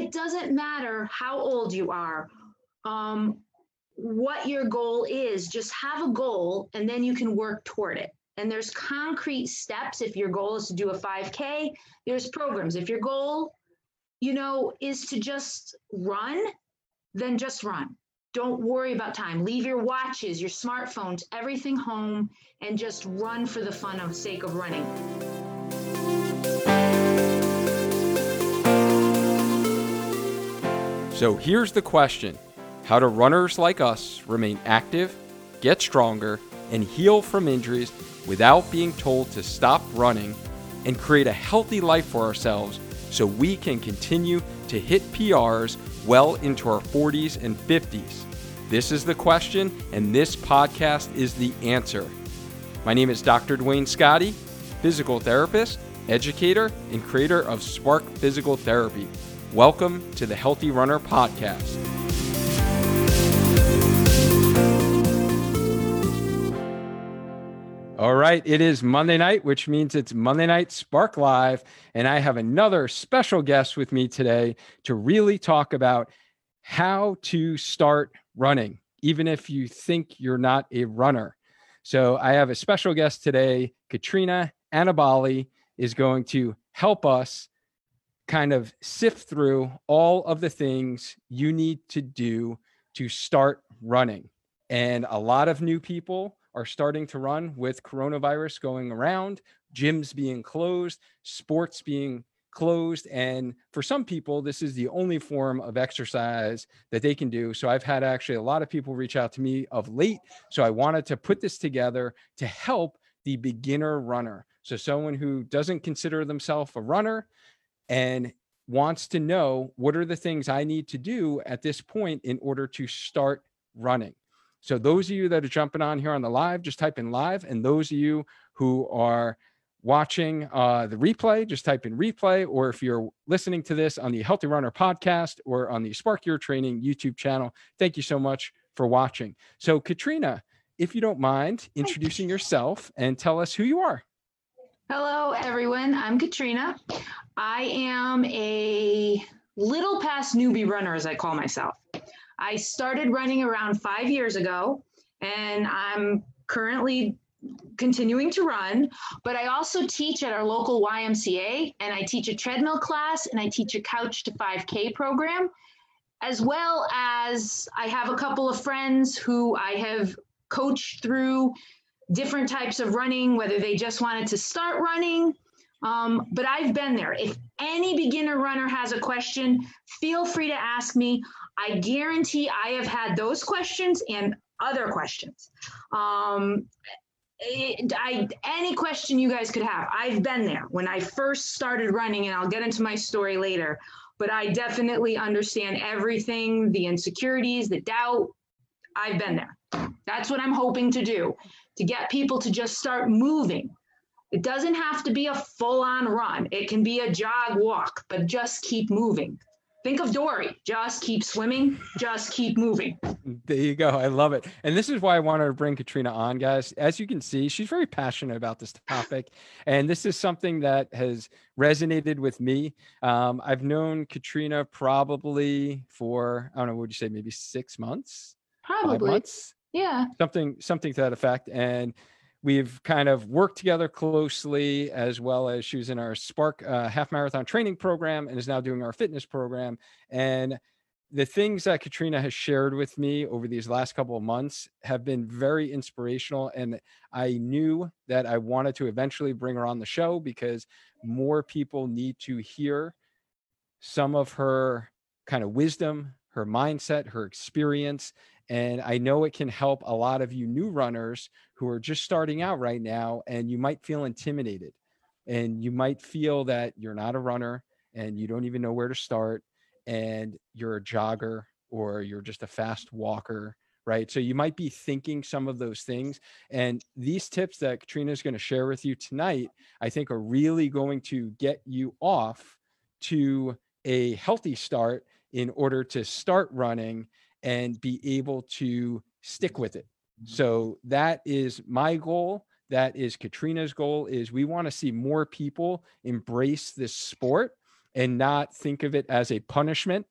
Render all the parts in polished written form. It doesn't matter how old you are, what your goal is. Just have a goal and then you can work toward it. And there's concrete steps. If your goal is to do a 5K, there's programs. If your goal, is to just run, then just run. Don't worry about time. Leave your watches, your smartphones, everything home, and just run for the fun and sake of running. So here's the question. How do runners like us remain active, get stronger, and heal from injuries without being told to stop running, and create a healthy life for ourselves so we can continue to hit PRs well into our 40s and 50s? This is the question, and this podcast is the answer. My name is Dr. Dwayne Scotty, physical therapist, educator, and creator of Spark Physical Therapy. Welcome to the Healthy Runner Podcast. All right, it is Monday night, which means it's Monday Night Spark Live, and I have another special guest with me today to really talk about how to start running, even if you think you're not a runner. So I have a special guest today. Katrina Annabali is going to help us kind of sift through all of the things you need to do to start running. And a lot of new people are starting to run with coronavirus going around, gyms being closed, sports being closed. And for some people, this is the only form of exercise that they can do. So I've had actually a lot of people reach out to me of late. So I wanted to put this together to help the beginner runner. So someone who doesn't consider themselves a runner and wants to know, what are the things I need to do at this point in order to start running? So those of you that are jumping on here on the live, just type in live. And those of you who are watching the replay, just type in replay. Or if you're listening to this on the Healthy Runner Podcast or on the Spark Your Training YouTube channel, thank you so much for watching. So Katrina, if you don't mind introducing yourself and tell us who you are. Hello, everyone. I'm Katrina. I am a little past newbie runner, as I call myself. I started running around 5 years ago, and I'm currently continuing to run, but I also teach at our local YMCA, and I teach a treadmill class, and I teach a Couch to 5K program, as well as I have a couple of friends who I have coached through different types of running, whether they just wanted to start running. But I've been there. If any beginner runner has a question, feel free to ask me. I guarantee I have had those questions and other questions. Any question you guys could have, I've been there when I first started running, and I'll get into my story later, but I definitely understand everything, the insecurities, the doubt. I've been there. That's what I'm hoping to do, to get people to just start moving. It doesn't have to be a full-on run. It can be a jog walk, but just keep moving. Think of Dory. Just keep swimming. Just keep moving. There you go. I love it. And this is why I wanted to bring Katrina on, guys. As you can see, she's very passionate about this topic. And this is something that has resonated with me. I've known Katrina probably for, I don't know, would you say maybe 6 months? Probably. 5 months? Yeah. Something to that effect. And we've kind of worked together closely, as well as she was in our Spark Half Marathon training program and is now doing our fitness program. And the things that Katrina has shared with me over these last couple of months have been very inspirational. And I knew that I wanted to eventually bring her on the show because more people need to hear some of her kind of wisdom, her mindset, her experience. And I know it can help a lot of you new runners who are just starting out right now, and you might feel intimidated and you might feel that you're not a runner and you don't even know where to start and you're a jogger or you're just a fast walker, right? So you might be thinking some of those things. And these tips that Katrina is going to share with you tonight, I think are really going to get you off to a healthy start in order to start running and be able to stick with it. So that is my goal. That is Katrina's goal, is we want to see more people embrace this sport and not think of it as a punishment.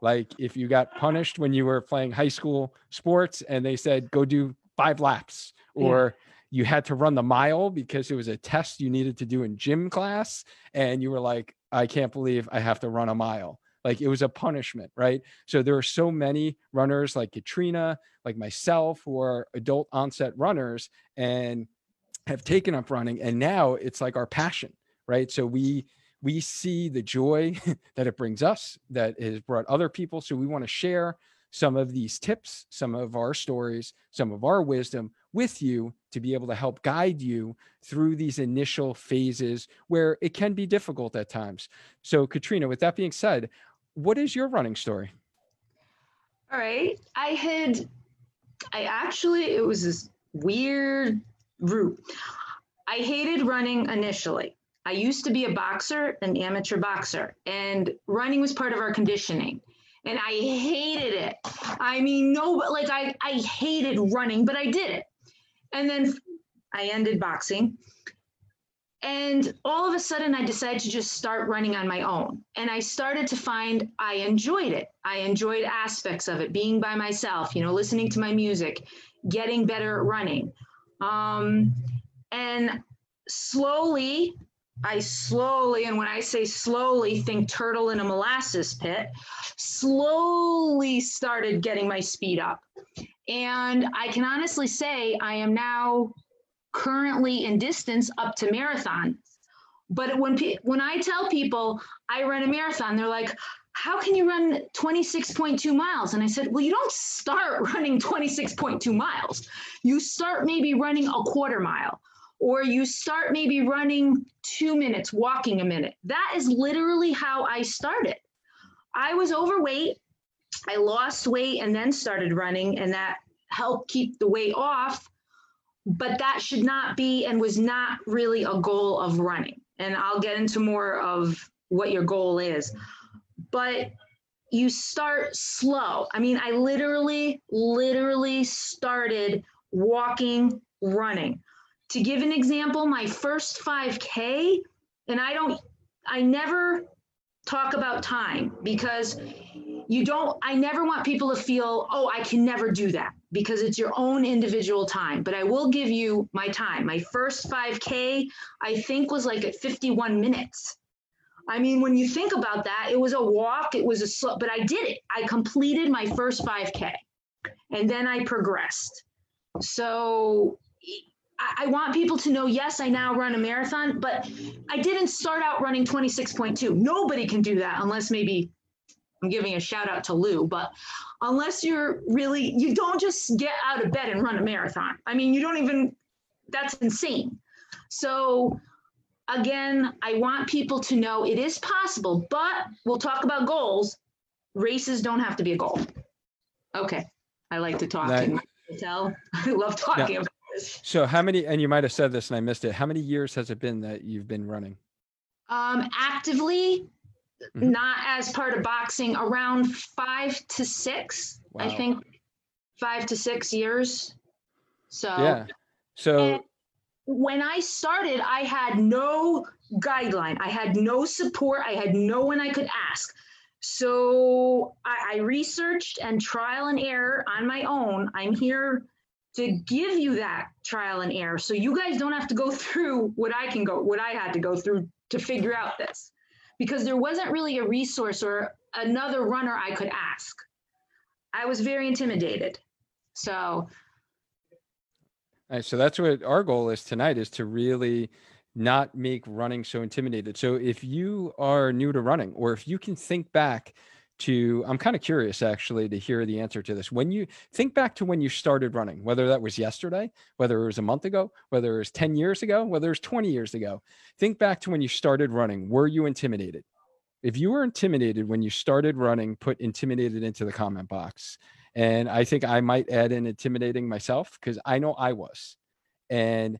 Like if you got punished when you were playing high school sports and they said, go do 5 laps, or you had to run the mile because it was a test you needed to do in gym class. And you were like, I can't believe I have to run a mile. Like it was a punishment, right? So there are so many runners like Katrina, like myself, who are adult onset runners and have taken up running. And now it's like our passion, right? So we see the joy that it brings us, that it has brought other people. So we want to share some of these tips, some of our stories, some of our wisdom with you to be able to help guide you through these initial phases where it can be difficult at times. So Katrina, with that being said, what is your running story? All right. It was this weird route. I hated running initially. I used to be a boxer, an amateur boxer, and running was part of our conditioning. And I hated it. I mean, I hated running, but I did it. And then I ended boxing. And all of a sudden I decided to just start running on my own. And I started to find I enjoyed it. I enjoyed aspects of it, being by myself, listening to my music, getting better at running. And slowly, and when I say slowly, think turtle in a molasses pit, slowly started getting my speed up. And I can honestly say I am now currently in distance up to marathon. But when I tell people I ran a marathon, they're like, how can you run 26.2 miles? And I said, well, you don't start running 26.2 miles. You start maybe running a quarter mile, or you start maybe running 2 minutes, walking a minute. That is literally how I started. I was overweight. I lost weight and then started running, and that helped keep the weight off, but that should not be and was not really a goal of running. And I'll get into more of what your goal is, but you start slow. I mean, I literally started walking, running. To give an example, my first 5K, and I never talk about time because I never want people to feel, oh, I can never do that, because it's your own individual time. But I will give you my time. My first 5K, I think, was like at 51 minutes. I mean, when you think about that, it was a walk, it was a slow, but I did it. I completed my first 5K and then I progressed. So I want people to know, yes, I now run a marathon, but I didn't start out running 26.2. Nobody can do that unless maybe, I'm giving a shout out to Lou, but unless you don't just get out of bed and run a marathon. I mean, that's insane. So again, I want people to know it is possible, but we'll talk about goals. Races don't have to be a goal. Okay. I like to talk. I love talking about. So how many, and you might've said this and I missed it, how many years has it been that you've been running? Actively, not as part of boxing, around 5 to 6, wow. I think 5 to 6 years. So, yeah. So when I started, I had no guideline. I had no support. I had no one I could ask. So I researched and trial and error on my own. I'm here to give you that trial and error, so you guys don't have to go through what I had to go through to figure out this, because there wasn't really a resource or another runner I could ask. I was very intimidated. So. All right, so that's what our goal is tonight, is to really not make running so intimidated. So if you are new to running, or if you can think back to, I'm kind of curious actually to hear the answer to this. When you think back to when you started running, whether that was yesterday, whether it was a month ago, whether it was 10 years ago, whether it was 20 years ago, think back to when you started running. Were you intimidated? If you were intimidated when you started running, put intimidated into the comment box. And I think I might add in intimidating myself, because I know I was. And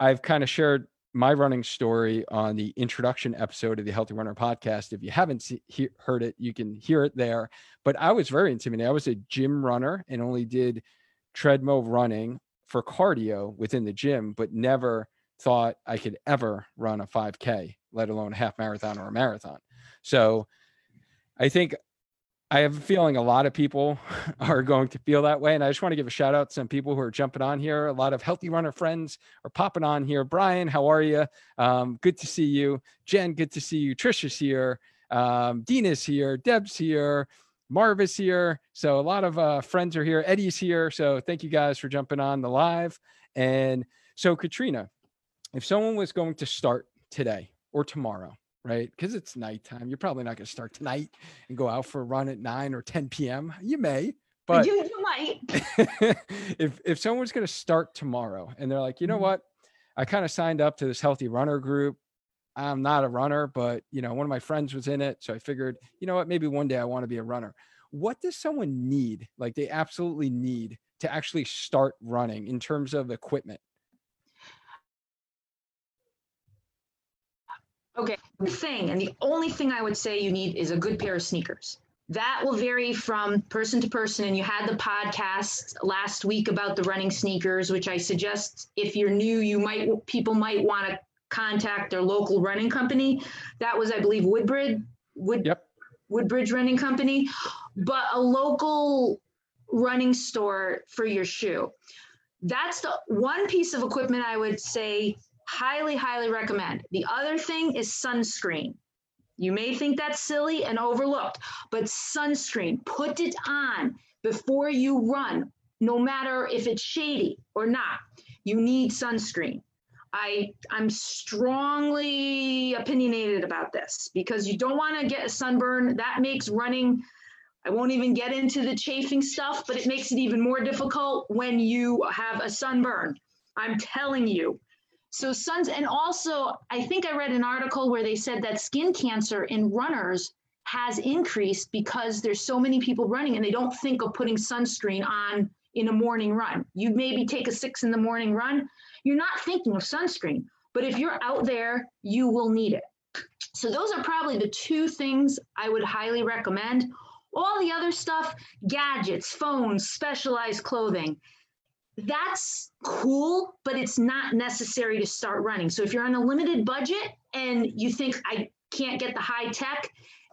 I've kind of shared my running story on the introduction episode of the Healthy Runner podcast. If you haven't heard it, you can hear it there. But I was very intimidated. I was a gym runner and only did treadmill running for cardio within the gym, but never thought I could ever run a 5K, let alone a half marathon or a marathon. So I think I have a feeling a lot of people are going to feel that way. And I just want to give a shout out to some people who are jumping on here. A lot of Healthy Runner friends are popping on here. Brian, how are you? Good to see you. Jen, good to see you. Trisha's here. Dina's here. Deb's here. Marv is here. So a lot of friends are here. Eddie's here. So thank you guys for jumping on the live. And so Katrina, if someone was going to start today or tomorrow, right? Because it's nighttime. You're probably not going to start tonight and go out for a run at 9 or 10 p.m. You may, but you might. if someone's going to start tomorrow and they're like, you know what? I kind of signed up to this Healthy Runner group. I'm not a runner, but you know, one of my friends was in it. So I figured, you know what? Maybe one day I want to be a runner. What does someone need? Like they absolutely need to actually start running in terms of equipment. Okay, the thing, and the only thing I would say you need is a good pair of sneakers. That will vary from person to person. And you had the podcast last week about the running sneakers, which I suggest if you're new, people might want to contact their local running company. That was, I believe, Woodbridge Running Company, but a local running store for your shoe. That's the one piece of equipment I would say highly, highly recommend. The other thing is sunscreen. You may think that's silly and overlooked, but sunscreen, put it on before you run, no matter if it's shady or not. You need sunscreen. I'm strongly opinionated about this because you don't want to get a sunburn. That makes running, I won't even get into the chafing stuff, but it makes it even more difficult when you have a sunburn. I'm telling you. So and also I think I read an article where they said that skin cancer in runners has increased because there's so many people running and they don't think of putting sunscreen on in a morning run. You maybe take a 6 a.m. run. You're not thinking of sunscreen, but if you're out there, you will need it. So those are probably the two things I would highly recommend. All the other stuff, gadgets, phones, specialized clothing, that's cool, but it's not necessary to start running. So if you're on a limited budget and you think I can't get the high tech,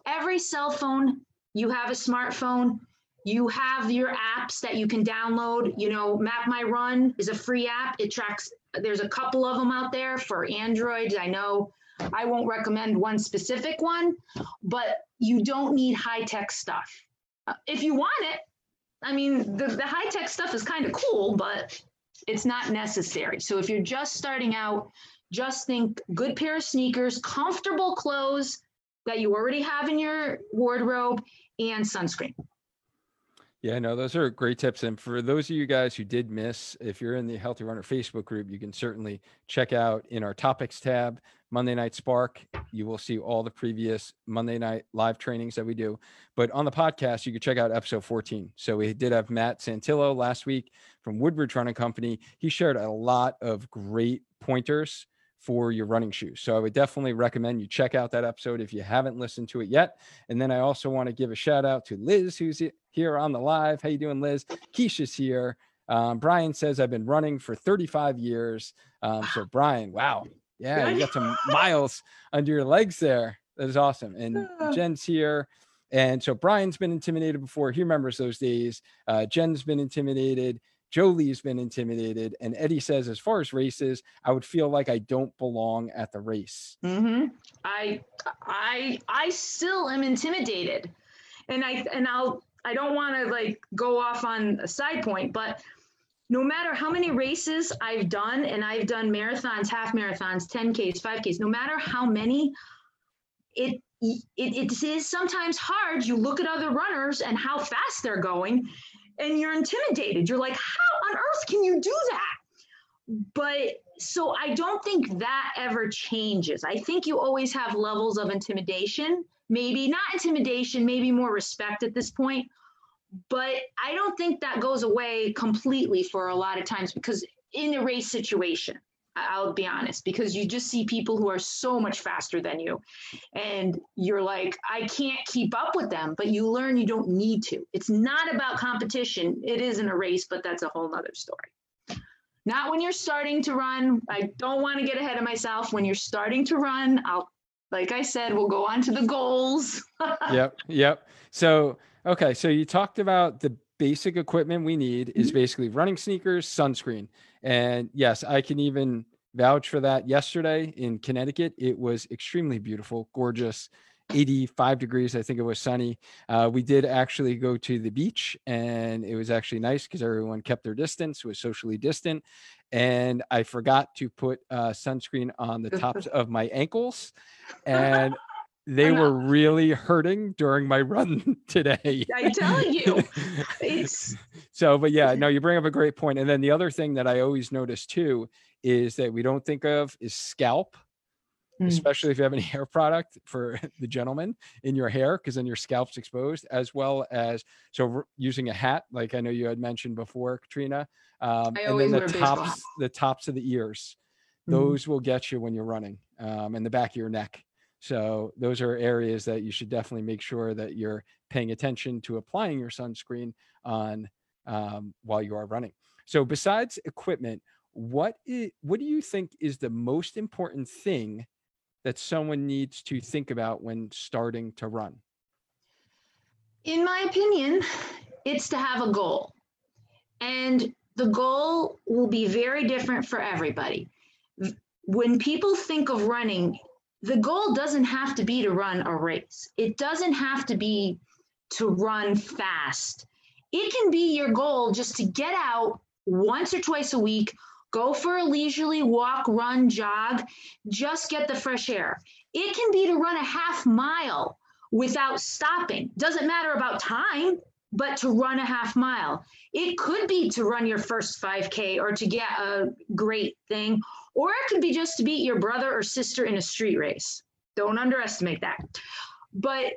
every cell phone, you have a smartphone, you have your apps that you can download. You know, Map My Run is a free app. It tracks, there's a couple of them out there for Android. I know I won't recommend one specific one, but you don't need high tech stuff. If you want it, I mean, the high-tech stuff is kind of cool, but it's not necessary. So if you're just starting out, just think good pair of sneakers, comfortable clothes that you already have in your wardrobe, and sunscreen. Yeah, no, those are great tips. And for those of you guys who did miss, if you're in the Healthy Runner Facebook group, you can certainly check out in our topics tab, Monday Night Spark. You will see all the previous Monday night live trainings that we do. But on the podcast, you can check out episode 14. So we did have Matt Santillo last week from Woodbridge Running Company. He shared a lot of great pointers for your running shoes. So I would definitely recommend you check out that episode if you haven't listened to it yet. And then I also want to give a shout out to Liz, who's here on the live. How you doing, Liz? Keisha's here. Brian says, I've been running for 35 years. So Brian, wow. Yeah, you got some miles under your legs there. That is awesome. And Jen's here. And so Brian's been intimidated before. He remembers those days. Jen's been intimidated. Jolie's been intimidated. And Eddie says, as far as races, I would feel like I don't belong at the race. Mm-hmm. I still am intimidated. And I don't want to like go off on a side point, but no matter how many races I've done, and I've done marathons, half marathons, 10Ks, 5Ks, no matter how many, it is sometimes hard. You look at other runners and how fast they're going, and you're intimidated. You're like, how on earth can you do that? But so I don't think that ever changes. I think you always have levels of intimidation, maybe not intimidation, maybe more respect at this point. But I don't think that goes away completely for a lot of times because in a race situation, I'll be honest, because you just see people who are so much faster than you. And you're like, I can't keep up with them, but you learn you don't need to. It's not about competition. It isn't a race, but that's a whole nother story. Not when you're starting to run. I don't want to get ahead of myself. When you're starting to run, I'll like I said, we'll go on to the goals. Yep. So, okay. So you talked about the basic equipment we need is basically running sneakers, sunscreen. And yes, I can even vouch for that. Yesterday in Connecticut, it was extremely beautiful, gorgeous, 85 degrees. I think it was sunny. We did actually go to the beach, and it was actually nice because everyone kept their distance, was socially distant. And I forgot to put sunscreen on the tops of my ankles, and they were really hurting during my run today. I tell you. But yeah, no, you bring up a great point. And then the other thing that I always notice too is that we don't think of is scalp, especially if you have any hair product for the gentleman in your hair, because then your scalp's exposed, as well as using a hat, like I know you had mentioned before, Katrina. And then the tops of the ears, those will get you when you're running, and the back of your neck. So those are areas that you should definitely make sure that you're paying attention to applying your sunscreen on while you are running. So besides equipment, what do you think is the most important thing that someone needs to think about when starting to run? In my opinion, it's to have a goal. And the goal will be very different for everybody. When people think of running, the goal doesn't have to be to run a race. It doesn't have to be to run fast. It can be your goal just to get out once or twice a week, go for a leisurely walk, run, jog, just get the fresh air. It can be to run a half mile without stopping. Doesn't matter about time, but to run a half mile. It could be to run your first 5K or to get a great thing, or it could be just to beat your brother or sister in a street race. Don't underestimate that. But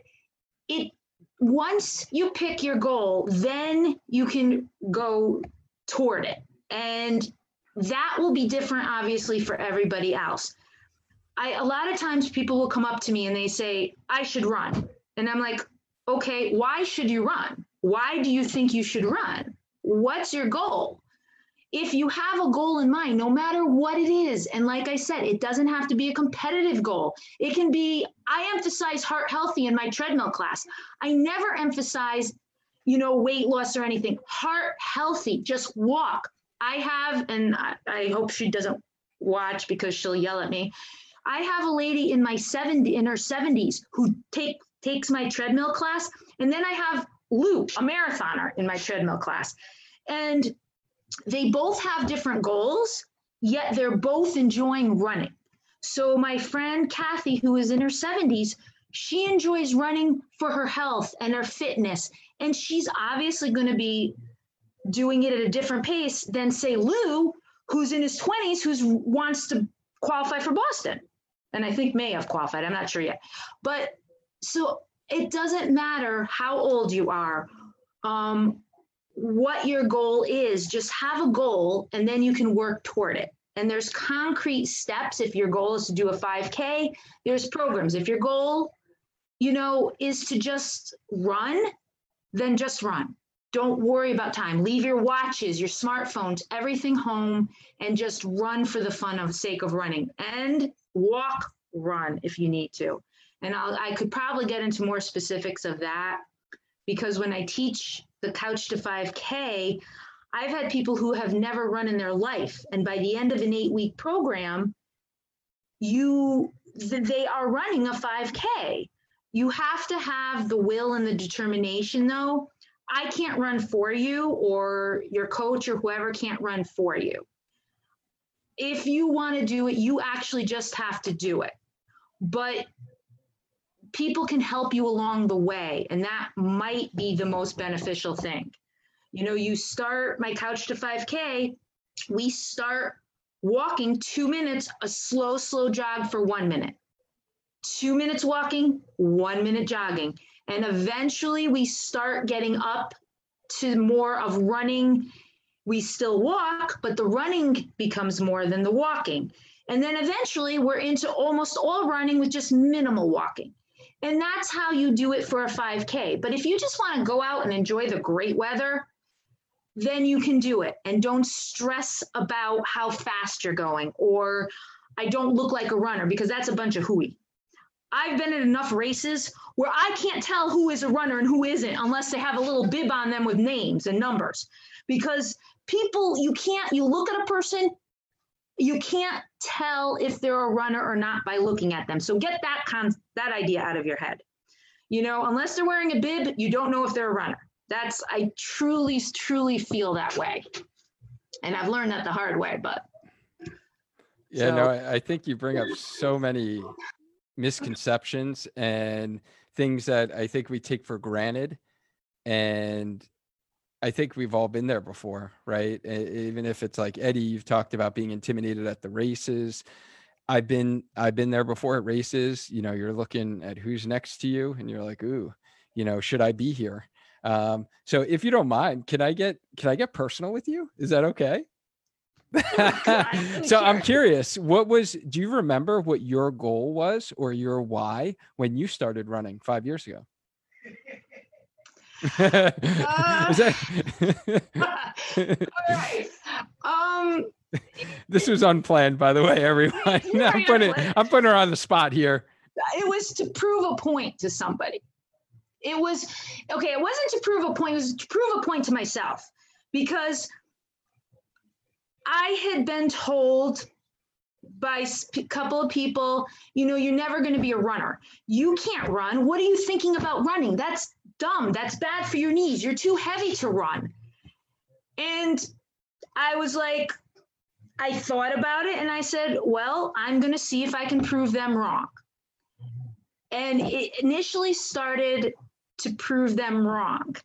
once you pick your goal, then you can go toward it. And that will be different, obviously, for everybody else. A lot of times people will come up to me and they say, I should run. And I'm like, okay, why should you run? Why do you think you should run? What's your goal? If you have a goal in mind, no matter what it is, and like I said, it doesn't have to be a competitive goal. It can be, I emphasize heart healthy in my treadmill class. I never emphasize, weight loss or anything. Heart healthy, just walk. I have, and I hope she doesn't watch because she'll yell at me. I have a lady in her 70s who takes my treadmill class. And then I have Luke, a marathoner, in my treadmill class. And they both have different goals, yet they're both enjoying running. So my friend Kathy, who is in her 70s, she enjoys running for her health and her fitness. And she's obviously going to be doing it at a different pace than, say, Lou, who's in his 20s, who wants to qualify for Boston. And I think may have qualified. I'm not sure yet. But so it doesn't matter how old you are, what your goal is. Just have a goal, and then you can work toward it. And there's concrete steps. If your goal is to do a 5K, there's programs. If your goal, is to just run, then just run. Don't worry about time. Leave your watches, your smartphones, everything home, and just run for the sake of running. And walk, run if you need to. And I could probably get into more specifics of that, because when I teach the Couch to 5K, I've had people who have never run in their life. And by the end of an 8-week program, they are running a 5K. You have to have the will and the determination, though. I can't run for you, or your coach or whoever can't run for you. If you want to do it, you actually just have to do it. But people can help you along the way, and that might be the most beneficial thing. You start my Couch to 5K, we start walking 2 minutes, a slow jog for 1 minute, 2 minutes walking, 1 minute jogging. And eventually we start getting up to more of running. We still walk, but the running becomes more than the walking. And then eventually we're into almost all running with just minimal walking. And that's how you do it for a 5K. But if you just want to go out and enjoy the great weather, then you can do it. And don't stress about how fast you're going, or I don't look like a runner, because that's a bunch of hooey. I've been in enough races where I can't tell who is a runner and who isn't unless they have a little bib on them with names and numbers. Because people, you look at a person, you can't tell if they're a runner or not by looking at them. So get that idea out of your head. You know, unless they're wearing a bib, you don't know if they're a runner. I truly, truly feel that way. And I've learned that the hard way, but. Yeah, so. No, I think you bring up so many misconceptions and things that I think we take for granted. And I think we've all been there before, right? Even if it's like, Eddie, you've talked about being intimidated at the races. I've been there before at races. You know, you're looking at who's next to you and you're like, ooh, you know, should I be here? So if you don't mind, can I get personal with you? Is that okay? So I'm curious, do you remember what your goal was or your why when you started running 5 years ago? All right. This was unplanned, by the way, everyone. I'm putting her on the spot here. It was to prove a point to somebody. It wasn't to prove a point. It was to prove a point to myself, because I had been told by a couple of people, you know, you're never going to be a runner. You can't run. What are you thinking about running? That's dumb. That's bad for your knees. You're too heavy to run. And I was like, I thought about it and I said, well, I'm going to see if I can prove them wrong. And it initially started to prove them wrong.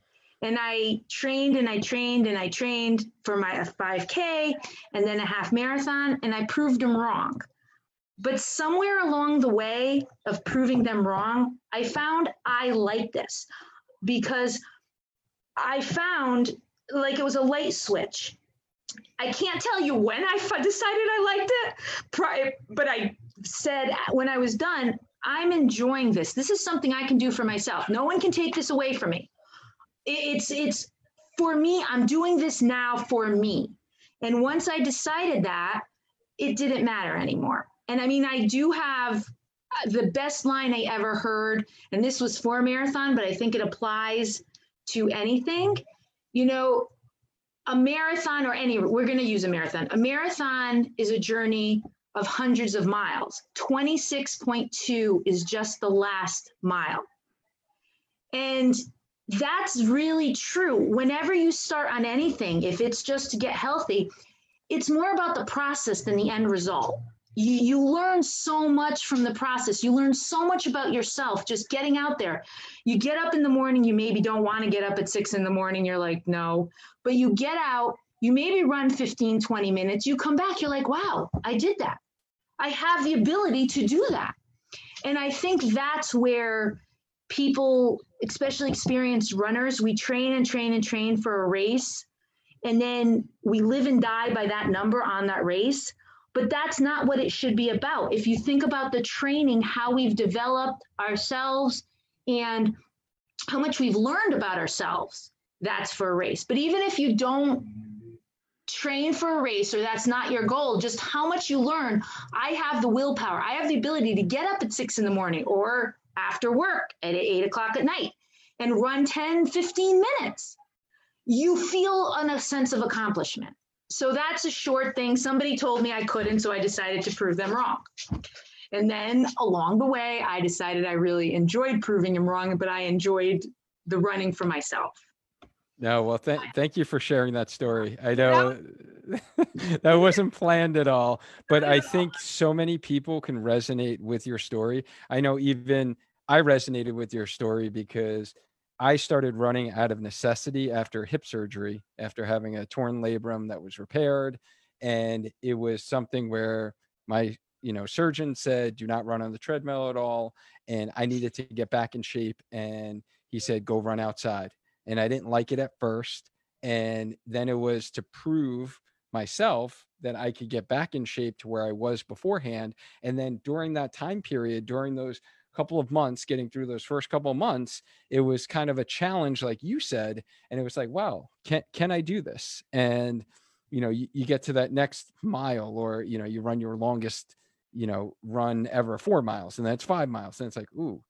And I trained and I trained and I trained for my 5K and then a half marathon, and I proved them wrong. But somewhere along the way of proving them wrong, I found I like this, because I found like it was a light switch. I can't tell you when I decided I liked it, but I said when I was done, I'm enjoying this. This is something I can do for myself. No one can take this away from me. It's for me. I'm doing this now for me. And once I decided that, it didn't matter anymore. And I mean, I do have the best line I ever heard, and this was for a marathon, but I think it applies to anything. You know, a marathon or any, we're going to use a marathon. A marathon is a journey of hundreds of miles. 26.2 is just the last mile. And that's really true. Whenever you start on anything, if it's just to get healthy, it's more about the process than the end result. You learn so much from the process. You learn so much about yourself just getting out there. You get up in the morning, you maybe don't want to get up at 6 a.m. You're like, no, but you get out, you maybe run 15, 20 minutes. You come back, you're like, wow, I did that. I have the ability to do that. And I think that's where people, especially experienced runners, we train and train and train for a race, and then we live and die by that number on that race. But that's not what it should be about. If you think about the training, how we've developed ourselves and how much we've learned about ourselves, that's for a race. But even if you don't train for a race, or that's not your goal, just how much you learn. I have the willpower. I have the ability to get up at 6 a.m. or after work at 8 p.m. and run 10, 15 minutes. You feel a sense of accomplishment. So that's a short thing. Somebody told me I couldn't, so I decided to prove them wrong. And then along the way, I decided I really enjoyed proving them wrong, but I enjoyed the running for myself. No, well, thank you for sharing that story. I know that wasn't planned at all, but I think so many people can resonate with your story. I know even I resonated with your story, because I started running out of necessity after hip surgery, after having a torn labrum that was repaired. And it was something where my, surgeon said, do not run on the treadmill at all. And I needed to get back in shape. And he said, go run outside. And I didn't like it at first. And then it was to prove myself that I could get back in shape to where I was beforehand. And then during that time period, during those couple of months, getting through those first couple of months, it was kind of a challenge, like you said, and it was like, wow, can I do this? And you get to that next mile, or you run your longest you know, run ever 4 miles, and that's 5 miles. And it's like, ooh,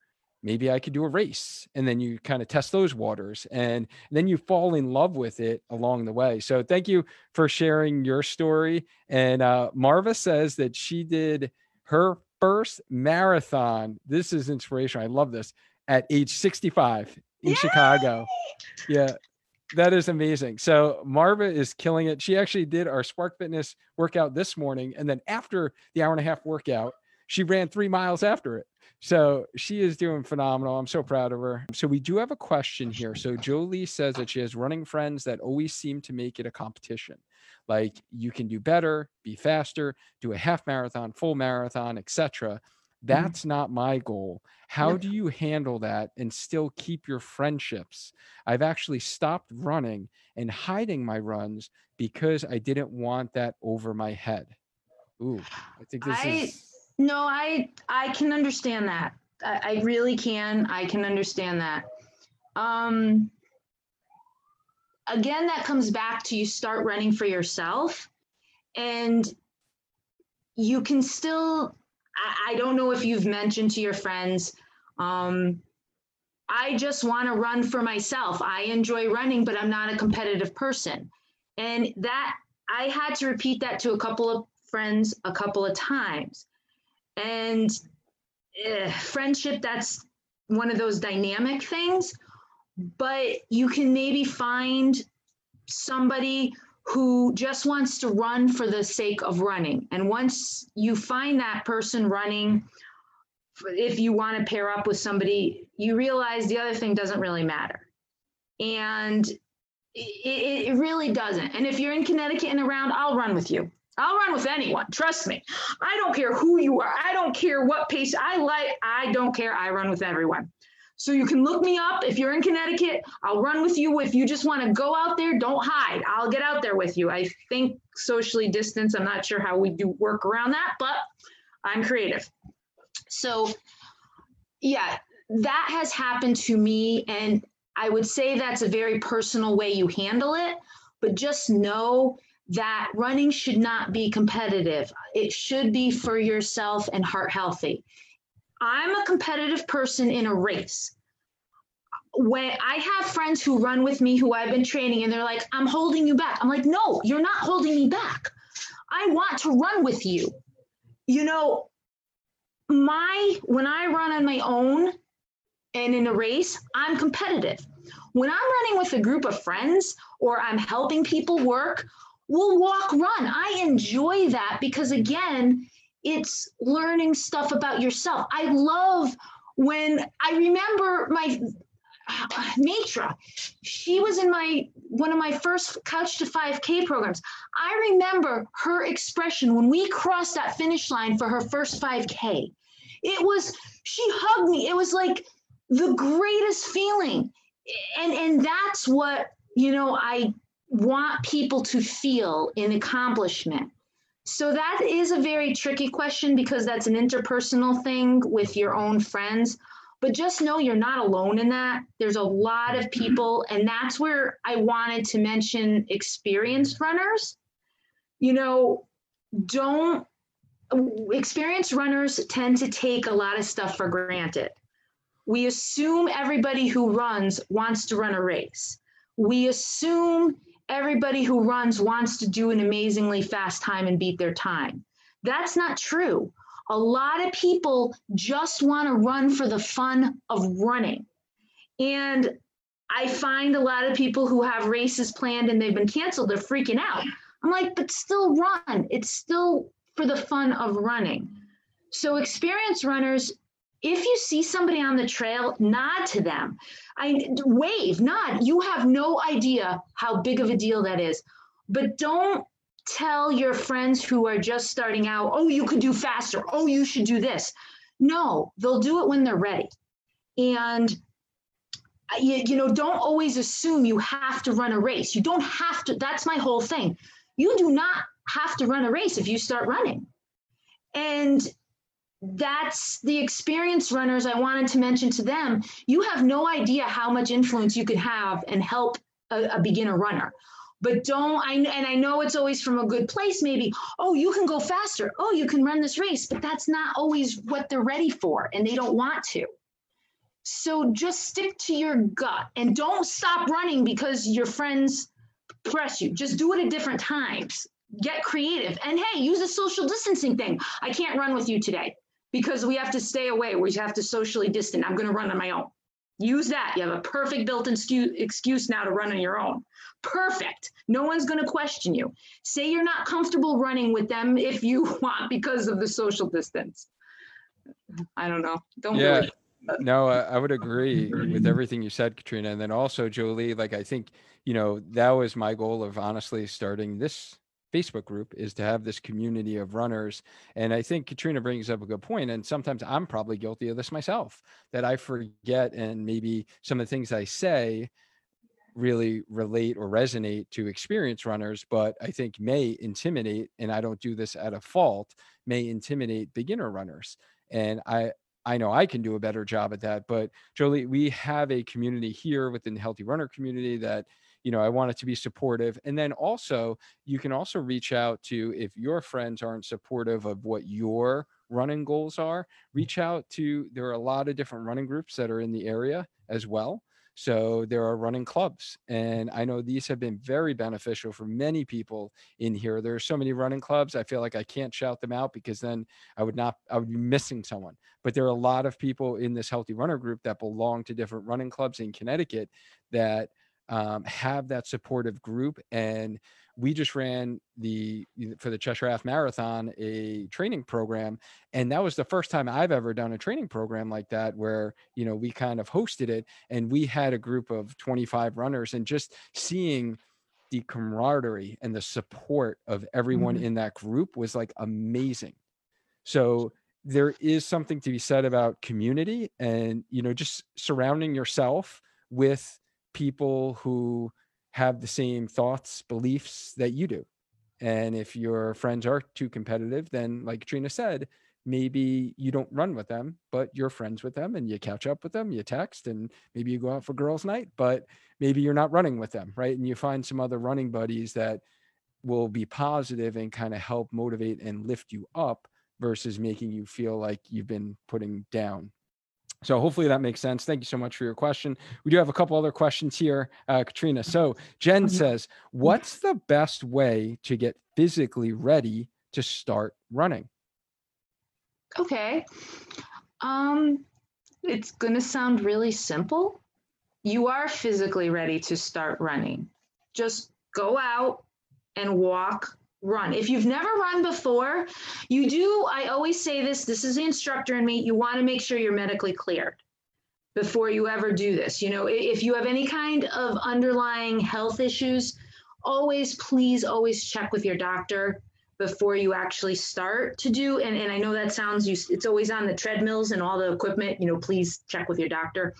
maybe I could do a race. And then you kind of test those waters, and then you fall in love with it along the way. So thank you for sharing your story. And Marva says that she did her first marathon. This is inspirational. I love this. At age 65 in Chicago. Yeah, that is amazing. So Marva is killing it. She actually did our Spark Fitness workout this morning. And then after the hour and a half workout, she ran 3 miles after it. So she is doing phenomenal. I'm so proud of her. So we do have a question here. So Jolie says that she has running friends that always seem to make it a competition. Like, you can do better, be faster, do a half marathon, full marathon, etc. That's not my goal. How do you handle that and still keep your friendships? I've actually stopped running and hiding my runs because I didn't want that over my head. Ooh, I think this is... No, I can understand that. I really can. I can understand that. Again, that comes back to you start running for yourself, and you can still... I don't know if you've mentioned to your friends, I just want to run for myself. I enjoy running, but I'm not a competitive person. And that, I had to repeat that to a couple of friends a couple of times. And friendship, that's one of those dynamic things, but you can maybe find somebody who just wants to run for the sake of running. And once you find that person running, if you want to pair up with somebody, you realize the other thing doesn't really matter. And it really doesn't. And if you're in Connecticut and around, I'll run with you. I'll run with anyone. Trust me. I don't care who you are. I don't care what pace I like. I don't care. I run with everyone. So you can look me up. If you're in Connecticut, I'll run with you. If you just want to go out there, don't hide. I'll get out there with you. I think socially distance, I'm not sure how we do work around that, but I'm creative. So yeah, that has happened to me. And I would say that's a very personal way you handle it, but just know that running should not be competitive. It should be for yourself and heart healthy. I'm a competitive person in a race. When I have friends who run with me who I've been training, and they're like, I'm holding you back. I'm like, no, you're not holding me back. I want to run with you. You know, when I run on my own and in a race, I'm competitive. When I'm running with a group of friends or I'm helping people work, we'll walk, run. I enjoy that because, again, it's learning stuff about yourself. I love when I remember my Matra. She was in one of my first Couch to 5K programs. I remember her expression when we crossed that finish line for her first 5K. She hugged me. It was like the greatest feeling. And that's what, you know, I want people to feel in accomplishment. So that is a very tricky question because that's an interpersonal thing with your own friends, but just know you're not alone in that. There's a lot of people, and that's where I wanted to mention experienced runners. You know, experienced runners tend to take a lot of stuff for granted. We assume everybody who runs wants to run a race. We assume everybody who runs wants to do an amazingly fast time and beat their time. That's not true. A lot of people just want to run for the fun of running. And I find a lot of people who have races planned and they've been canceled, they're freaking out. I'm like, but still run. It's still for the fun of running. So experienced runners, if you see somebody on the trail, nod to them. Wave, nod. You have no idea how big of a deal that is. But don't tell your friends who are just starting out, oh, you could do faster. Oh, you should do this. No, they'll do it when they're ready. And, you know, don't always assume you have to run a race. You don't have to. That's my whole thing. You do not have to run a race if you start running. And that's the experienced runners I wanted to mention to them. You have no idea how much influence you could have and help a beginner runner. But don't, and I know it's always from a good place, maybe, oh, you can go faster. Oh, you can run this race, but that's not always what they're ready for and they don't want to. So just stick to your gut and don't stop running because your friends press you. Just do it at different times. Get creative. And hey, use a social distancing thing. I can't run with you today because we have to stay away. We have to socially distance. I'm going to run on my own. Use that. You have a perfect built-in excuse now to run on your own. Perfect. No one's going to question you. Say you're not comfortable running with them if you want because of the social distance. I don't know. Don't worry. No, I would agree with everything you said, Katrina. And then also, Jolie, like, I think, you know, that was my goal of honestly starting this Facebook group, is to have this community of runners. And I think Katrina brings up a good point. And sometimes I'm probably guilty of this myself, that I forget, and maybe some of the things I say really relate or resonate to experienced runners, but I think may intimidate, and I don't do this at a fault, may intimidate beginner runners. And I know I can do a better job at that. But Jolie, we have a community here within the Healthy Runner community that, you know, I want it to be supportive. And then also, you can also reach out to, if your friends aren't supportive of what your running goals are, reach out to, there are a lot of different running groups that are in the area as well. So there are running clubs, and I know these have been very beneficial for many people in here. There are so many running clubs. I feel like I can't shout them out because then I would be missing someone, but there are a lot of people in this Healthy Runner group that belong to different running clubs in Connecticut that have that supportive group. And we just ran for the Cheshire Half Marathon, a training program. And that was the first time I've ever done a training program like that, where, you know, we kind of hosted it, and we had a group of 25 runners, and just seeing the camaraderie and the support of everyone in that group was like amazing. So there is something to be said about community, and, you know, just surrounding yourself with people who have the same thoughts, beliefs that you do. And if your friends are too competitive, then like Katrina said, maybe you don't run with them, but you're friends with them and you catch up with them, you text, and maybe you go out for girls' night, but maybe you're not running with them, right? And you find some other running buddies that will be positive and kind of help motivate and lift you up versus making you feel like you've been putting down. So hopefully that makes sense. Thank you so much for your question. We do have a couple other questions here, Katrina. So Jen says, what's the best way to get physically ready to start running? Okay. It's going to sound really simple. You are physically ready to start running. Just go out and walk, run. If you've never run before, you do, I always say this is the instructor in me, you want to make sure you're medically cleared before you ever do this. You know, if you have any kind of underlying health issues, please always check with your doctor before you actually start to do. And I know that sounds, it's always on the treadmills and all the equipment, you know, please check with your doctor.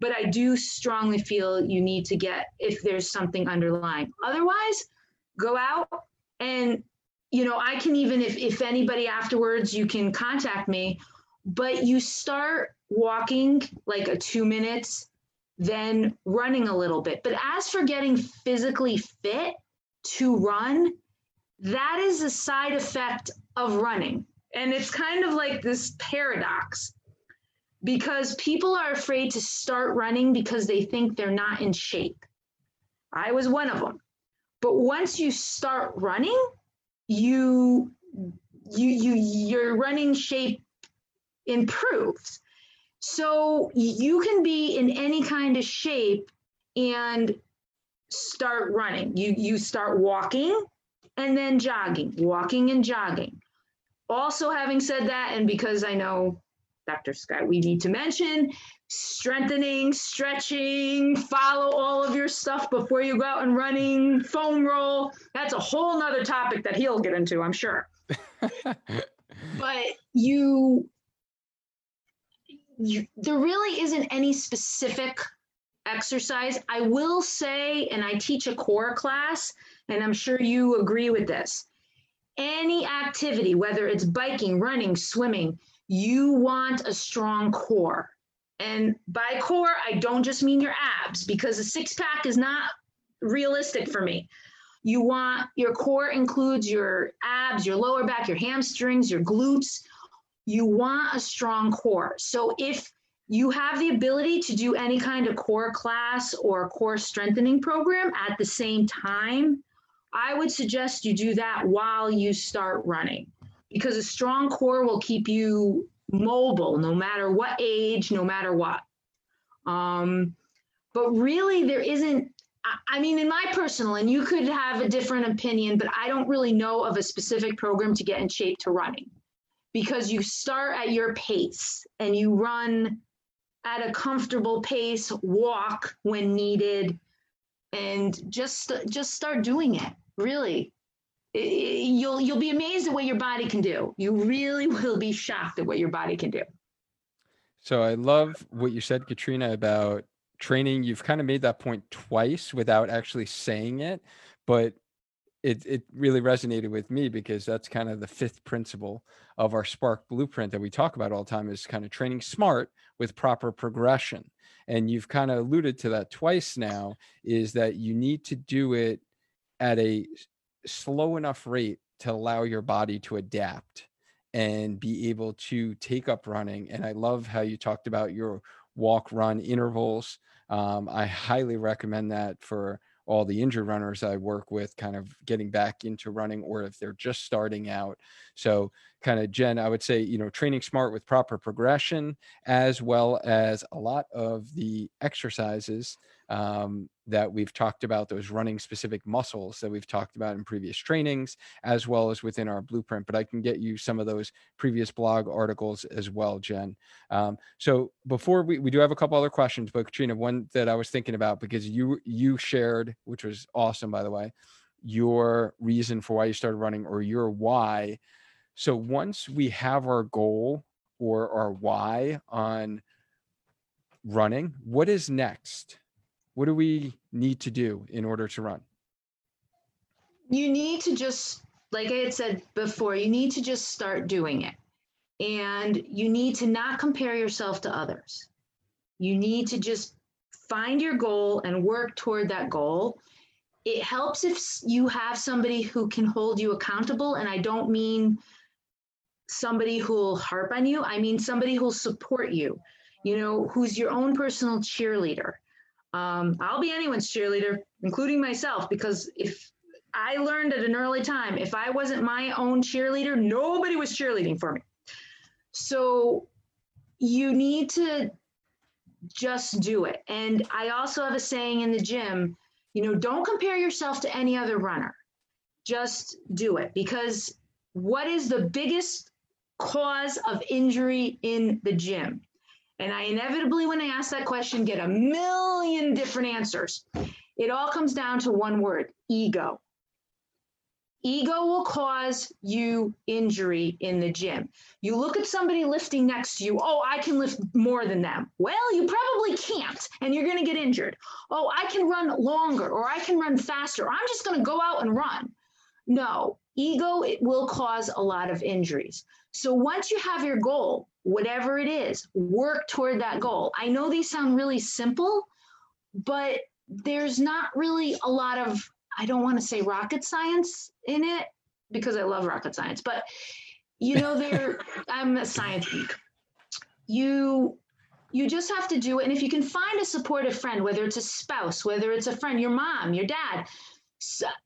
But I do strongly feel you need to get, if there's something underlying. Otherwise, go out. And, you know, I can even, if anybody afterwards, you can contact me, but you start walking like a 2 minutes, then running a little bit. But as for getting physically fit to run, that is a side effect of running. And it's kind of like this paradox, because people are afraid to start running because they think they're not in shape. I was one of them. But once you start running, your running shape improves. So you can be in any kind of shape and start running. You start walking and then jogging, walking and jogging. Also, having said that, and because I know Dr. Scott, we need to mention strengthening, stretching, follow all of your stuff before you go out and running, foam roll. That's a whole nother topic that he'll get into, I'm sure. But you, there really isn't any specific exercise. I will say, and I teach a core class, and I'm sure you agree with this, any activity, whether it's biking, running, swimming, you want a strong core. And by core, I don't just mean your abs, because a six-pack is not realistic for me. You want your core includes your abs, your lower back, your hamstrings, your glutes. You want a strong core. So if you have the ability to do any kind of core class or core strengthening program at the same time, I would suggest you do that while you start running, because a strong core will keep you mobile no matter what age, no matter what. But really there isn't, I mean, in my personal, and you could have a different opinion, but I don't really know of a specific program to get in shape to running, because you start at your pace and you run at a comfortable pace, walk when needed, and just start doing it. Really, you'll be amazed at what your body can do. You really will be shocked at what your body can do. So I love what you said, Katrina, about training. You've kind of made that point twice without actually saying it, but it really resonated with me, because that's kind of the fifth principle of our Spark blueprint that we talk about all the time, is kind of training smart with proper progression. And you've kind of alluded to that twice now, is that you need to do it at a slow enough rate to allow your body to adapt and be able to take up running. And I love how you talked about your walk run intervals. I highly recommend that for all the injured runners I work with, kind of getting back into running, or if they're just starting out. So kind of, Jen, I would say, training smart with proper progression, as well as a lot of the exercises that we've talked about, those running specific muscles that we've talked about in previous trainings, as well as within our blueprint. But I can get you some of those previous blog articles as well, Jen. So before we do have a couple other questions, but Katrina, one that I was thinking about, because you shared, which was awesome, by the way, your reason for why you started running, or your why. So once we have our goal or our why on running, what is next? What do we need to do in order to run? You need to just, like I had said before, you need to just start doing it. And you need to not compare yourself to others. You need to just find your goal and work toward that goal. It helps if you have somebody who can hold you accountable. And I don't mean somebody who'll harp on you. I mean somebody who'll support you, who's your own personal cheerleader. I'll be anyone's cheerleader, including myself, because if I learned at an early time, if I wasn't my own cheerleader, nobody was cheerleading for me. So you need to just do it. And I also have a saying in the gym, don't compare yourself to any other runner. Just do it, because what is the biggest cause of injury in the gym? And I inevitably, when I ask that question, get a million different answers. It all comes down to one word: ego. Ego will cause you injury in the gym. You look at somebody lifting next to you. Oh, I can lift more than them. Well, you probably can't, and you're going to get injured. Oh, I can run longer, or I can run faster. I'm just going to go out and run. No, ego, it will cause a lot of injuries. So once you have your goal, whatever it is, work toward that goal. I know these sound really simple, but there's not really a lot of, I don't want to say rocket science in it, because I love rocket science, but I'm a science geek. You just have to do it. And if you can find a supportive friend, whether it's a spouse, whether it's a friend, your mom, your dad.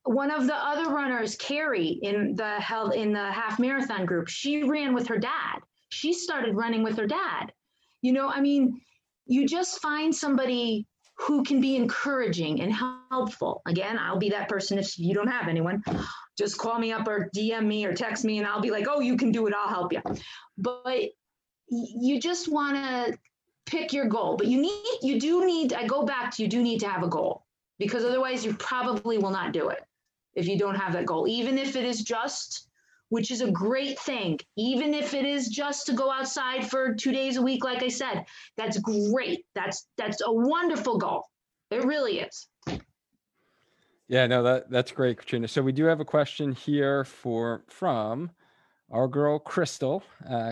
One of the other runners, Carrie, in the half marathon group, she ran with her dad. She started running with her dad. You just find somebody who can be encouraging and helpful. Again, I'll be that person. If you don't have anyone, just call me up or DM me or text me, and I'll be like, oh, you can do it. I'll help you. But you just want to pick your goal, but you do need to have a goal. Because otherwise you probably will not do it if you don't have that goal, even if it is just, which is a great thing, even if it is just to go outside for 2 days a week, like I said, that's great. That's a wonderful goal. It really is. Yeah, no, that's great, Katrina. So we do have a question here from our girl, Crystal.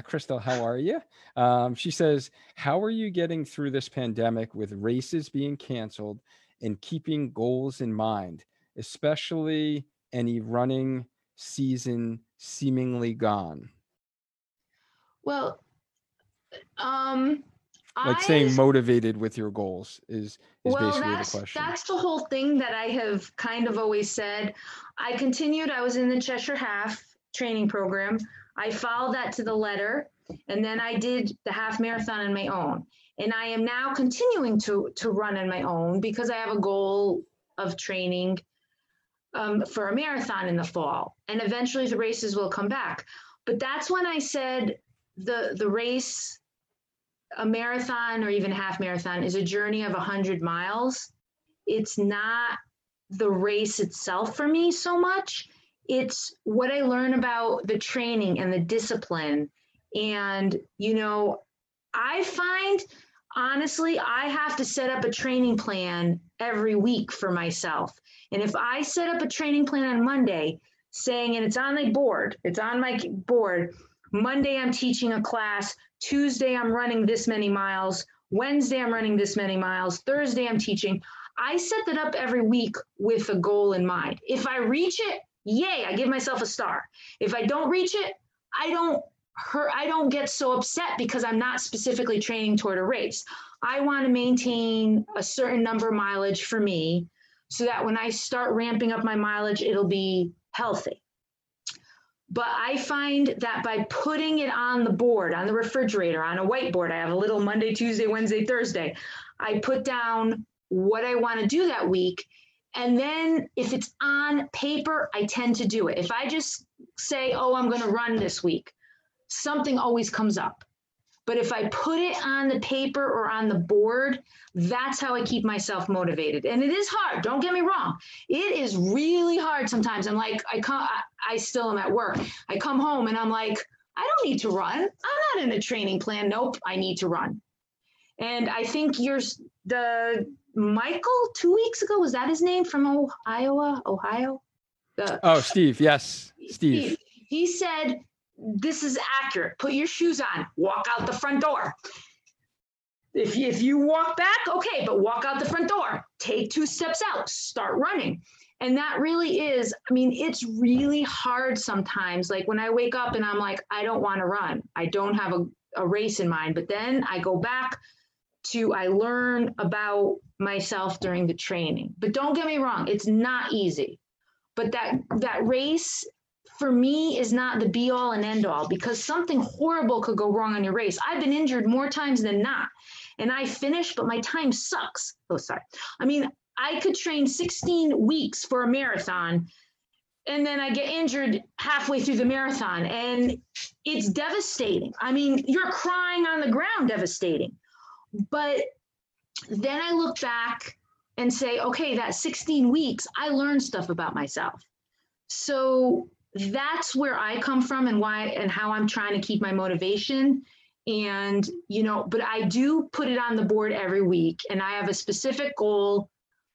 Crystal, how are you? She says, how are you getting through this pandemic with races being canceled and keeping goals in mind? especially any running season seemingly gone? Well, like saying motivated with your goals is basically the question. That's the whole thing that I have kind of always said. I continued, I was in the Cheshire Half training program. I followed that to the letter, and then I did the half marathon on my own. And I am now continuing to run on my own because I have a goal of training for a marathon in the fall. And eventually the races will come back. But that's when I said the race, a marathon or even half marathon, is a journey of 100 miles. It's not the race itself for me so much. It's what I learn about the training and the discipline. And, you know, I find, honestly, I have to set up a training plan every week for myself. And if I set up a training plan on Monday saying, and it's on my board, Monday I'm teaching a class, Tuesday I'm running this many miles, Wednesday I'm running this many miles, Thursday I'm teaching. I set that up every week with a goal in mind. If I reach it, yay, I give myself a star. If I don't reach it, I don't get so upset because I'm not specifically training toward a race. I want to maintain a certain number of mileage for me so that when I start ramping up my mileage, it'll be healthy. But I find that by putting it on the board, on the refrigerator, on a whiteboard, I have a little Monday, Tuesday, Wednesday, Thursday, I put down what I want to do that week. And then if it's on paper, I tend to do it. If I just say, oh, I'm going to run this week, something always comes up. But if I put it on the paper or on the board, that's how I keep myself motivated. And it is hard. Don't get me wrong. It is really hard sometimes. I'm like, I still am at work. I come home and I'm like, I don't need to run. I'm not in a training plan. Nope, I need to run. And I think Michael 2 weeks ago, was that his name, from Ohio? Steve. Yes, Steve. He said, this is accurate. Put your shoes on. Walk out the front door. If you walk back, okay, but walk out the front door. Take 2 steps out. Start running. And that really is, I mean, it's really hard sometimes. Like when I wake up and I'm like, I don't want to run. I don't have a race in mind. But then I go back to, I learn about myself during the training. But don't get me wrong, it's not easy. But that race for me is not the be all and end all, because something horrible could go wrong on your race. I've been injured more times than not, and I finish, but my time sucks. Oh, sorry. I mean, I could train 16 weeks for a marathon, and then I get injured halfway through the marathon, and it's devastating. I mean, you're crying on the ground, devastating. But then I look back and say, okay, that 16 weeks, I learned stuff about myself. So that's where I come from and why and how I'm trying to keep my motivation. And, you know, but I do put it on the board every week, and I have a specific goal.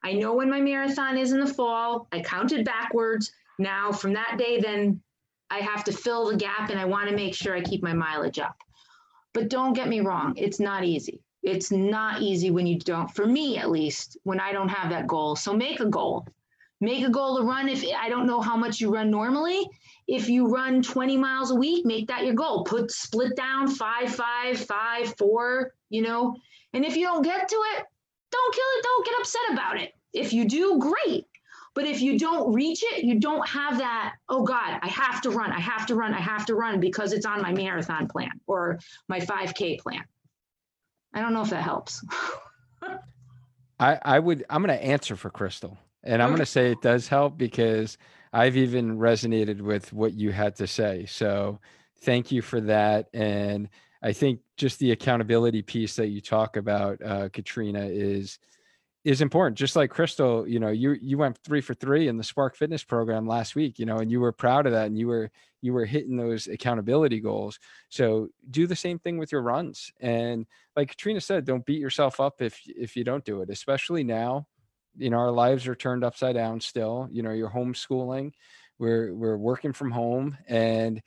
I know when my marathon is in the fall. I counted backwards. Now from that day, then I have to fill the gap, and I want to make sure I keep my mileage up. But don't get me wrong, it's not easy. It's not easy when you don't, for me at least, when I don't have that goal. So make a goal. Make a goal to run. If I don't know how much you run normally, if you run 20 miles a week, make that your goal. Split down 5, 5, 5, 4, you know. And if you don't get to it, don't kill it. Don't get upset about it. If you do, great. But if you don't reach it, you don't have that, oh God, I have to run because it's on my marathon plan or my 5K plan. I don't know if that helps. I'm going to answer for Crystal. And I'm going to say it does help, because I've even resonated with what you had to say. So thank you for that. And I think just the accountability piece that you talk about, Katrina, is important. Just like Crystal, you know, you went 3 for 3 in the Spark Fitness program last week, you know, and you were proud of that, and you were hitting those accountability goals. So do the same thing with your runs. And like Katrina said, don't beat yourself up if you don't do it, especially now. You know, our lives are turned upside down still. You know, you're homeschooling, we're working from home, and,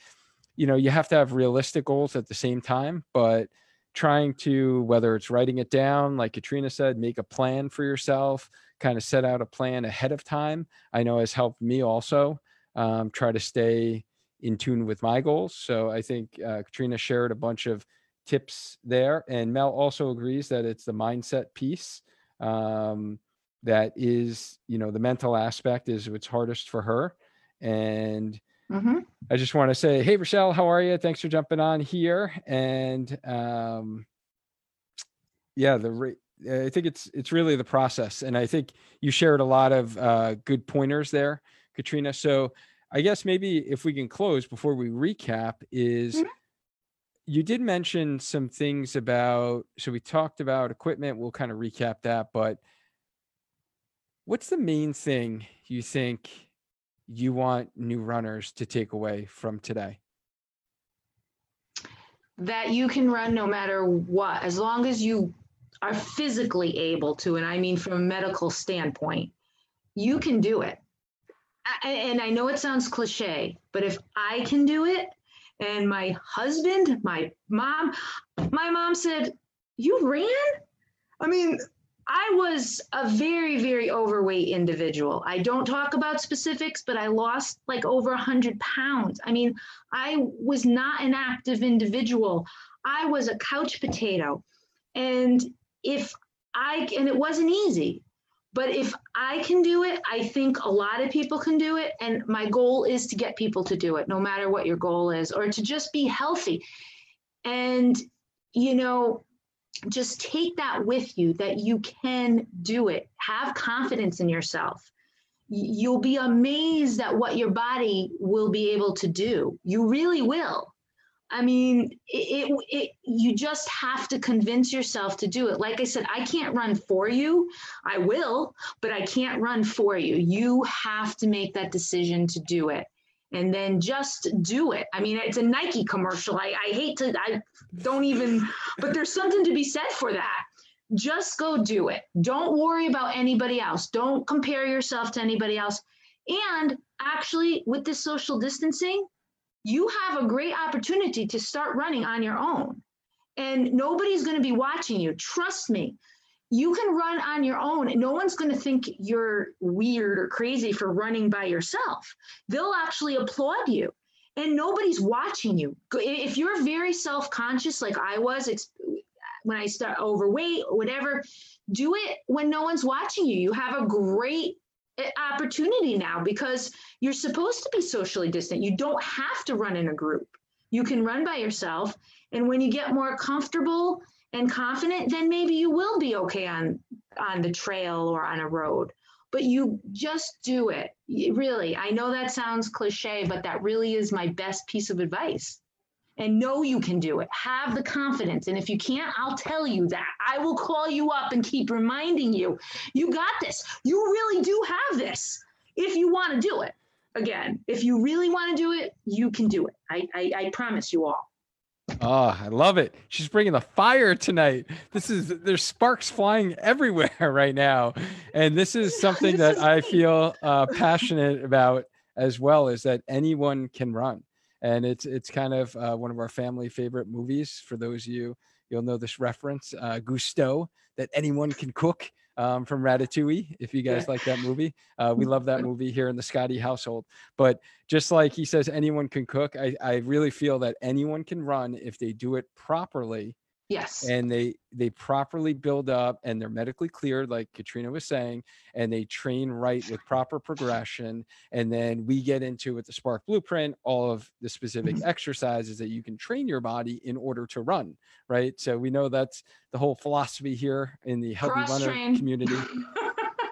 you know, you have to have realistic goals at the same time, but trying to, whether it's writing it down, like Katrina said, make a plan for yourself, kind of set out a plan ahead of time, I know has helped me also try to stay in tune with my goals. So I think Katrina shared a bunch of tips there. And Mel also agrees that it's the mindset piece that is, you know, the mental aspect is what's hardest for her. And I just want to say, hey, Rochelle, how are you? Thanks for jumping on here. And yeah, I think it's really the process. And I think you shared a lot of good pointers there, Katrina. So I guess maybe if we can close before we recap is you did mention some things about, so we talked about equipment, we'll kind of recap that, but what's the main thing you think you want new runners to take away from today? That you can run no matter what, as long as you are physically able to, and I mean from a medical standpoint, you can do it. And I know it sounds cliche, but if I can do it, and my husband, my mom said, you ran? I mean, I was a very, very overweight individual. I don't talk about specifics, but I lost like over 100 pounds. I mean, I was not an active individual. I was a couch potato. And it wasn't easy, but if I can do it, I think a lot of people can do it. And my goal is to get people to do it, no matter what your goal is, or to just be healthy. And, you know, just take that with you, that you can do it. Have confidence in yourself. You'll be amazed at what your body will be able to do. You really will. I mean, you just have to convince yourself to do it. Like I said, I can't run for you. I will, but I can't run for you. You have to make that decision to do it. And then just do it. I mean, it's a Nike commercial. But there's something to be said for that. Just go do it. Don't worry about anybody else. Don't compare yourself to anybody else. And actually, with this social distancing, you have a great opportunity to start running on your own. And nobody's going to be watching you. Trust me. You can run on your own and no one's going to think you're weird or crazy for running by yourself. They'll actually applaud you and nobody's watching you. If you're very self-conscious, like I was, it's when I start overweight or whatever, do it when no one's watching you. You have a great opportunity now because you're supposed to be socially distant. You don't have to run in a group. You can run by yourself. And when you get more comfortable and confident, then maybe you will be okay on the trail or on a road, but you just do it. Really, I know that sounds cliche, but that really is my best piece of advice. And know you can do it. Have the confidence. And if you can't, I'll tell you that. I will call you up and keep reminding you, you got this. You really do have this. If you want to do it, again, if you really want to do it, you can do it. I promise you all. Oh, I love it. She's bringing the fire tonight. There's sparks flying everywhere right now. And this is something that I feel passionate about as well, is that anyone can run. And it's kind of one of our family favorite movies. For those of you, you'll know this reference, Gusto, that anyone can cook, from Ratatouille, if you guys like that movie. We love that movie here in the Scotty household. But just like he says, anyone can cook, I really feel that anyone can run if they do it properly. Yes. And they properly build up and they're medically cleared, like Katrina was saying, and they train right with proper progression. And then we get into, with the Spark Blueprint, all of the specific exercises that you can train your body in order to run, right? So we know that's the whole philosophy here in the Healthy Runner community.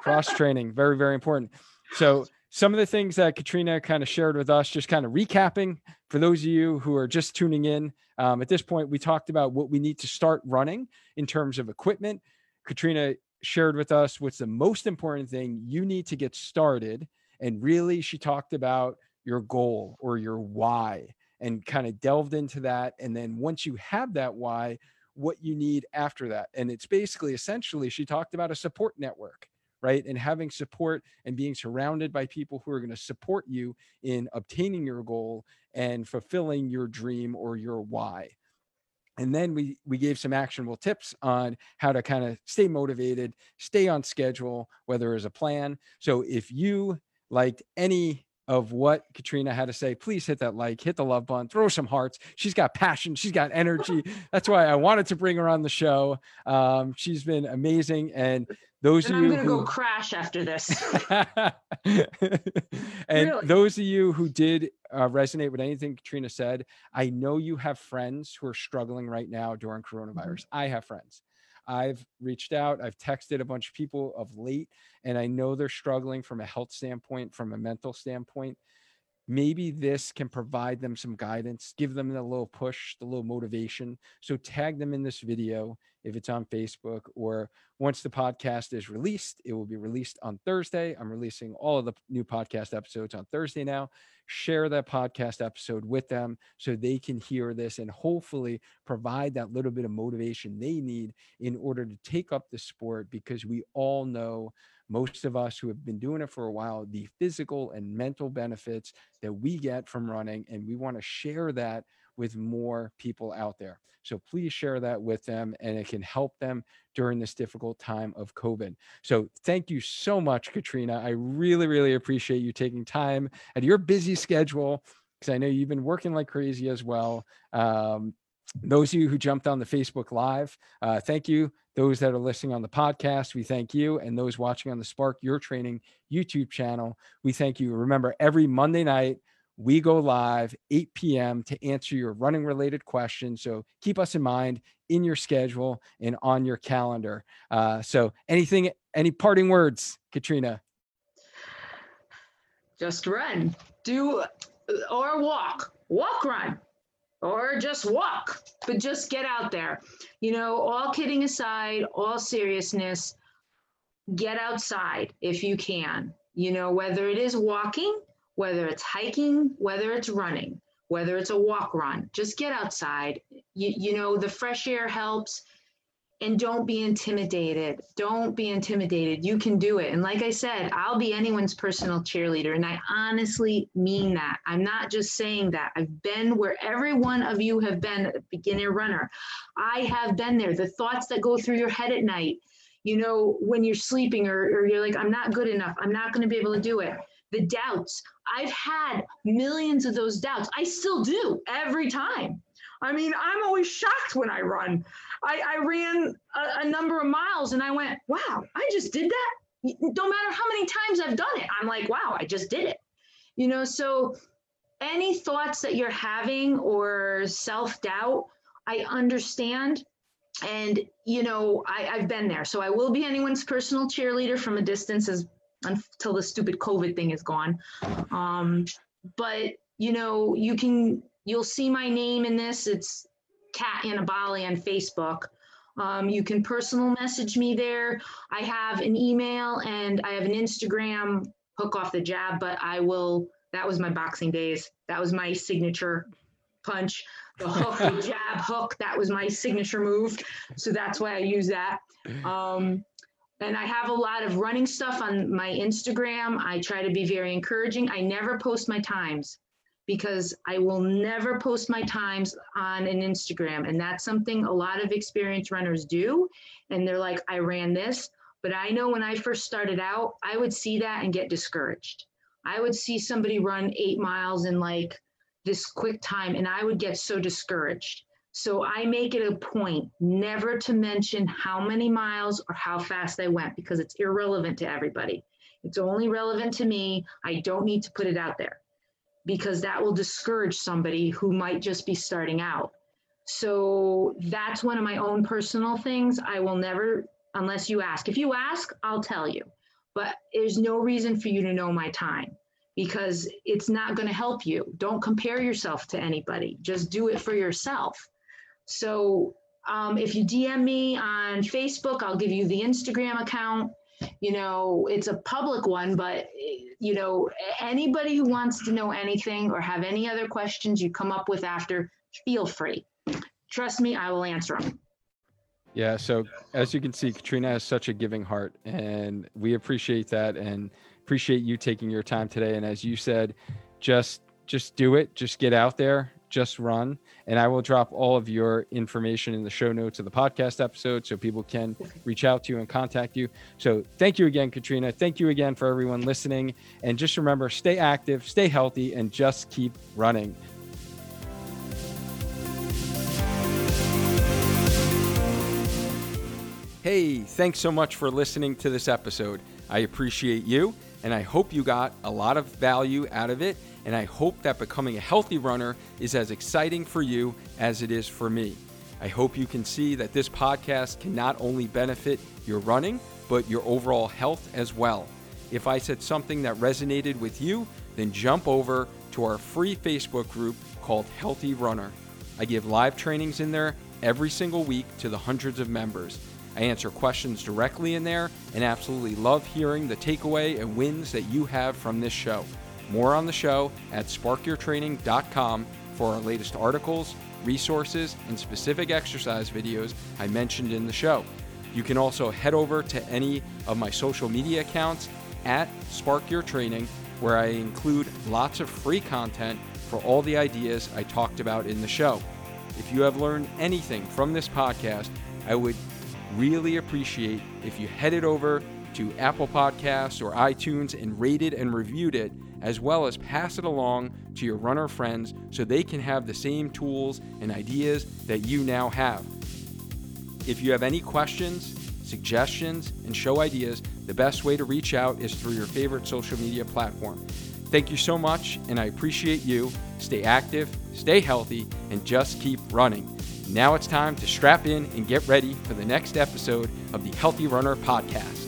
Cross-training, very, very important. So some of the things that Katrina kind of shared with us, just kind of recapping for those of you who are just tuning in. At this point, we talked about what we need to start running in terms of equipment. Katrina shared with us what's the most important thing you need to get started. And really, she talked about your goal or your why and kind of delved into that. And then once you have that why, what you need after that. And it's basically, essentially, she talked about a support network, right? And having support and being surrounded by people who are going to support you in obtaining your goal and fulfilling your dream or your why. And then we gave some actionable tips on how to kind of stay motivated, stay on schedule, whether as a plan. So if you liked any of what Katrina had to say, please hit that like, hit the love button, throw some hearts. She's got passion. She's got energy. That's why I wanted to bring her on the show. She's been amazing. And those and of I'm you gonna who... go crash after this. And really? Those of you who did resonate with anything Katrina said, I know you have friends who are struggling right now during coronavirus. Mm-hmm. I have friends. I've reached out, I've texted a bunch of people of late, and I know they're struggling from a health standpoint, from a mental standpoint. Maybe this can provide them some guidance, give them a little push, a little motivation. So tag them in this video if it's on Facebook, or once the podcast is released, it will be released on Thursday. I'm releasing all of the new podcast episodes on Thursday now. Share that podcast episode with them so they can hear this and hopefully provide that little bit of motivation they need in order to take up the sport, because we all know, most of us who have been doing it for a while, the physical and mental benefits that we get from running, and we want to share that with more people out there. So please share that with them, and it can help them during this difficult time of COVID. So thank you so much, Katrina. I really, really appreciate you taking time out of your busy schedule, because I know you've been working like crazy as well. Those of you who jumped on the Facebook Live, thank you. Those that are listening on the podcast, we thank you. And those watching on the Spark Your Training YouTube channel, we thank you. Remember, every Monday night, we go live 8 p.m. to answer your running related questions. So keep us in mind in your schedule and on your calendar. So anything, any parting words, Katrina? Just run, do, or walk, run. Or just walk, but just get out there. You know, all kidding aside, all seriousness, get outside if you can. You know, whether it is walking, whether it's hiking, whether it's running, whether it's a walk run, just get outside. You know, the fresh air helps, and don't be intimidated. Don't be intimidated. You can do it. And like I said, I'll be anyone's personal cheerleader. And I honestly mean that. I'm not just saying that. I've been where every one of you have been, a beginner runner. I have been there. The thoughts that go through your head at night, you know, when you're sleeping, or you're like, I'm not good enough. I'm not going to be able to do it. The doubts. I've had millions of those doubts. I still do every time. I mean, I'm always shocked when I run. I ran a number of miles and I went, wow, I just did that. No matter how many times I've done it, I'm like, wow, I just did it. You know, so any thoughts that you're having or self-doubt, I understand. And, you know, I've been there. So I will be anyone's personal cheerleader from a distance until the stupid COVID thing is gone. But, you know, you'll see my name in this. It's Kat Annabali on Facebook. You can personal message me there. I have an email and I have an Instagram, Hook Off the Jab, but that was my boxing days. That was my signature punch. The hook, the jab, hook, that was my signature move. So that's why I use that. And I have a lot of running stuff on my Instagram. I try to be very encouraging. I never post my times, because I will never post my times on an Instagram. And that's something a lot of experienced runners do. And they're like, I ran this. But I know when I first started out, I would see that and get discouraged. I would see somebody run 8 miles in like this quick time, and I would get so discouraged. So I make it a point never to mention how many miles or how fast I went, because it's irrelevant to everybody. It's only relevant to me. I don't need to put it out there, because that will discourage somebody who might just be starting out. So that's one of my own personal things. I will never, unless you ask. If you ask, I'll tell you. But there's no reason for you to know my time, because it's not going to help you. Don't compare yourself to anybody. Just do it for yourself. So if you DM me on Facebook, I'll give you the Instagram account. You know, it's a public one, but you know, anybody who wants to know anything or have any other questions you come up with after, feel free. Trust me, I will answer them. Yeah. So as you can see, Katrina has such a giving heart, and we appreciate that and appreciate you taking your time today. And as you said, just do it, just get out there, Just Run. And I will drop all of your information in the show notes of the podcast episode so people can reach out to you and contact you. So thank you again, Katrina. Thank you again for everyone listening. And just remember, stay active, stay healthy, and just keep running. Hey, thanks so much for listening to this episode. I appreciate you, and I hope you got a lot of value out of it, and I hope that becoming a healthy runner is as exciting for you as it is for me. I hope you can see that this podcast can not only benefit your running, but your overall health as well. If I said something that resonated with you, then jump over to our free Facebook group called Healthy Runner. I give live trainings in there every single week to the hundreds of members. I answer questions directly in there and absolutely love hearing the takeaway and wins that you have from this show. More on the show at sparkyourtraining.com for our latest articles, resources, and specific exercise videos I mentioned in the show. You can also head over to any of my social media accounts at Spark Your Training, where I include lots of free content for all the ideas I talked about in the show. If you have learned anything from this podcast, I would really appreciate if you headed over to Apple Podcasts or iTunes and rated and reviewed it, as well as pass it along to your runner friends so they can have the same tools and ideas that you now have. If you have any questions, suggestions, and show ideas, the best way to reach out is through your favorite social media platform. Thank you so much, and I appreciate you. Stay active, stay healthy, and just keep running. Now it's time to strap in and get ready for the next episode of the Healthy Runner Podcast.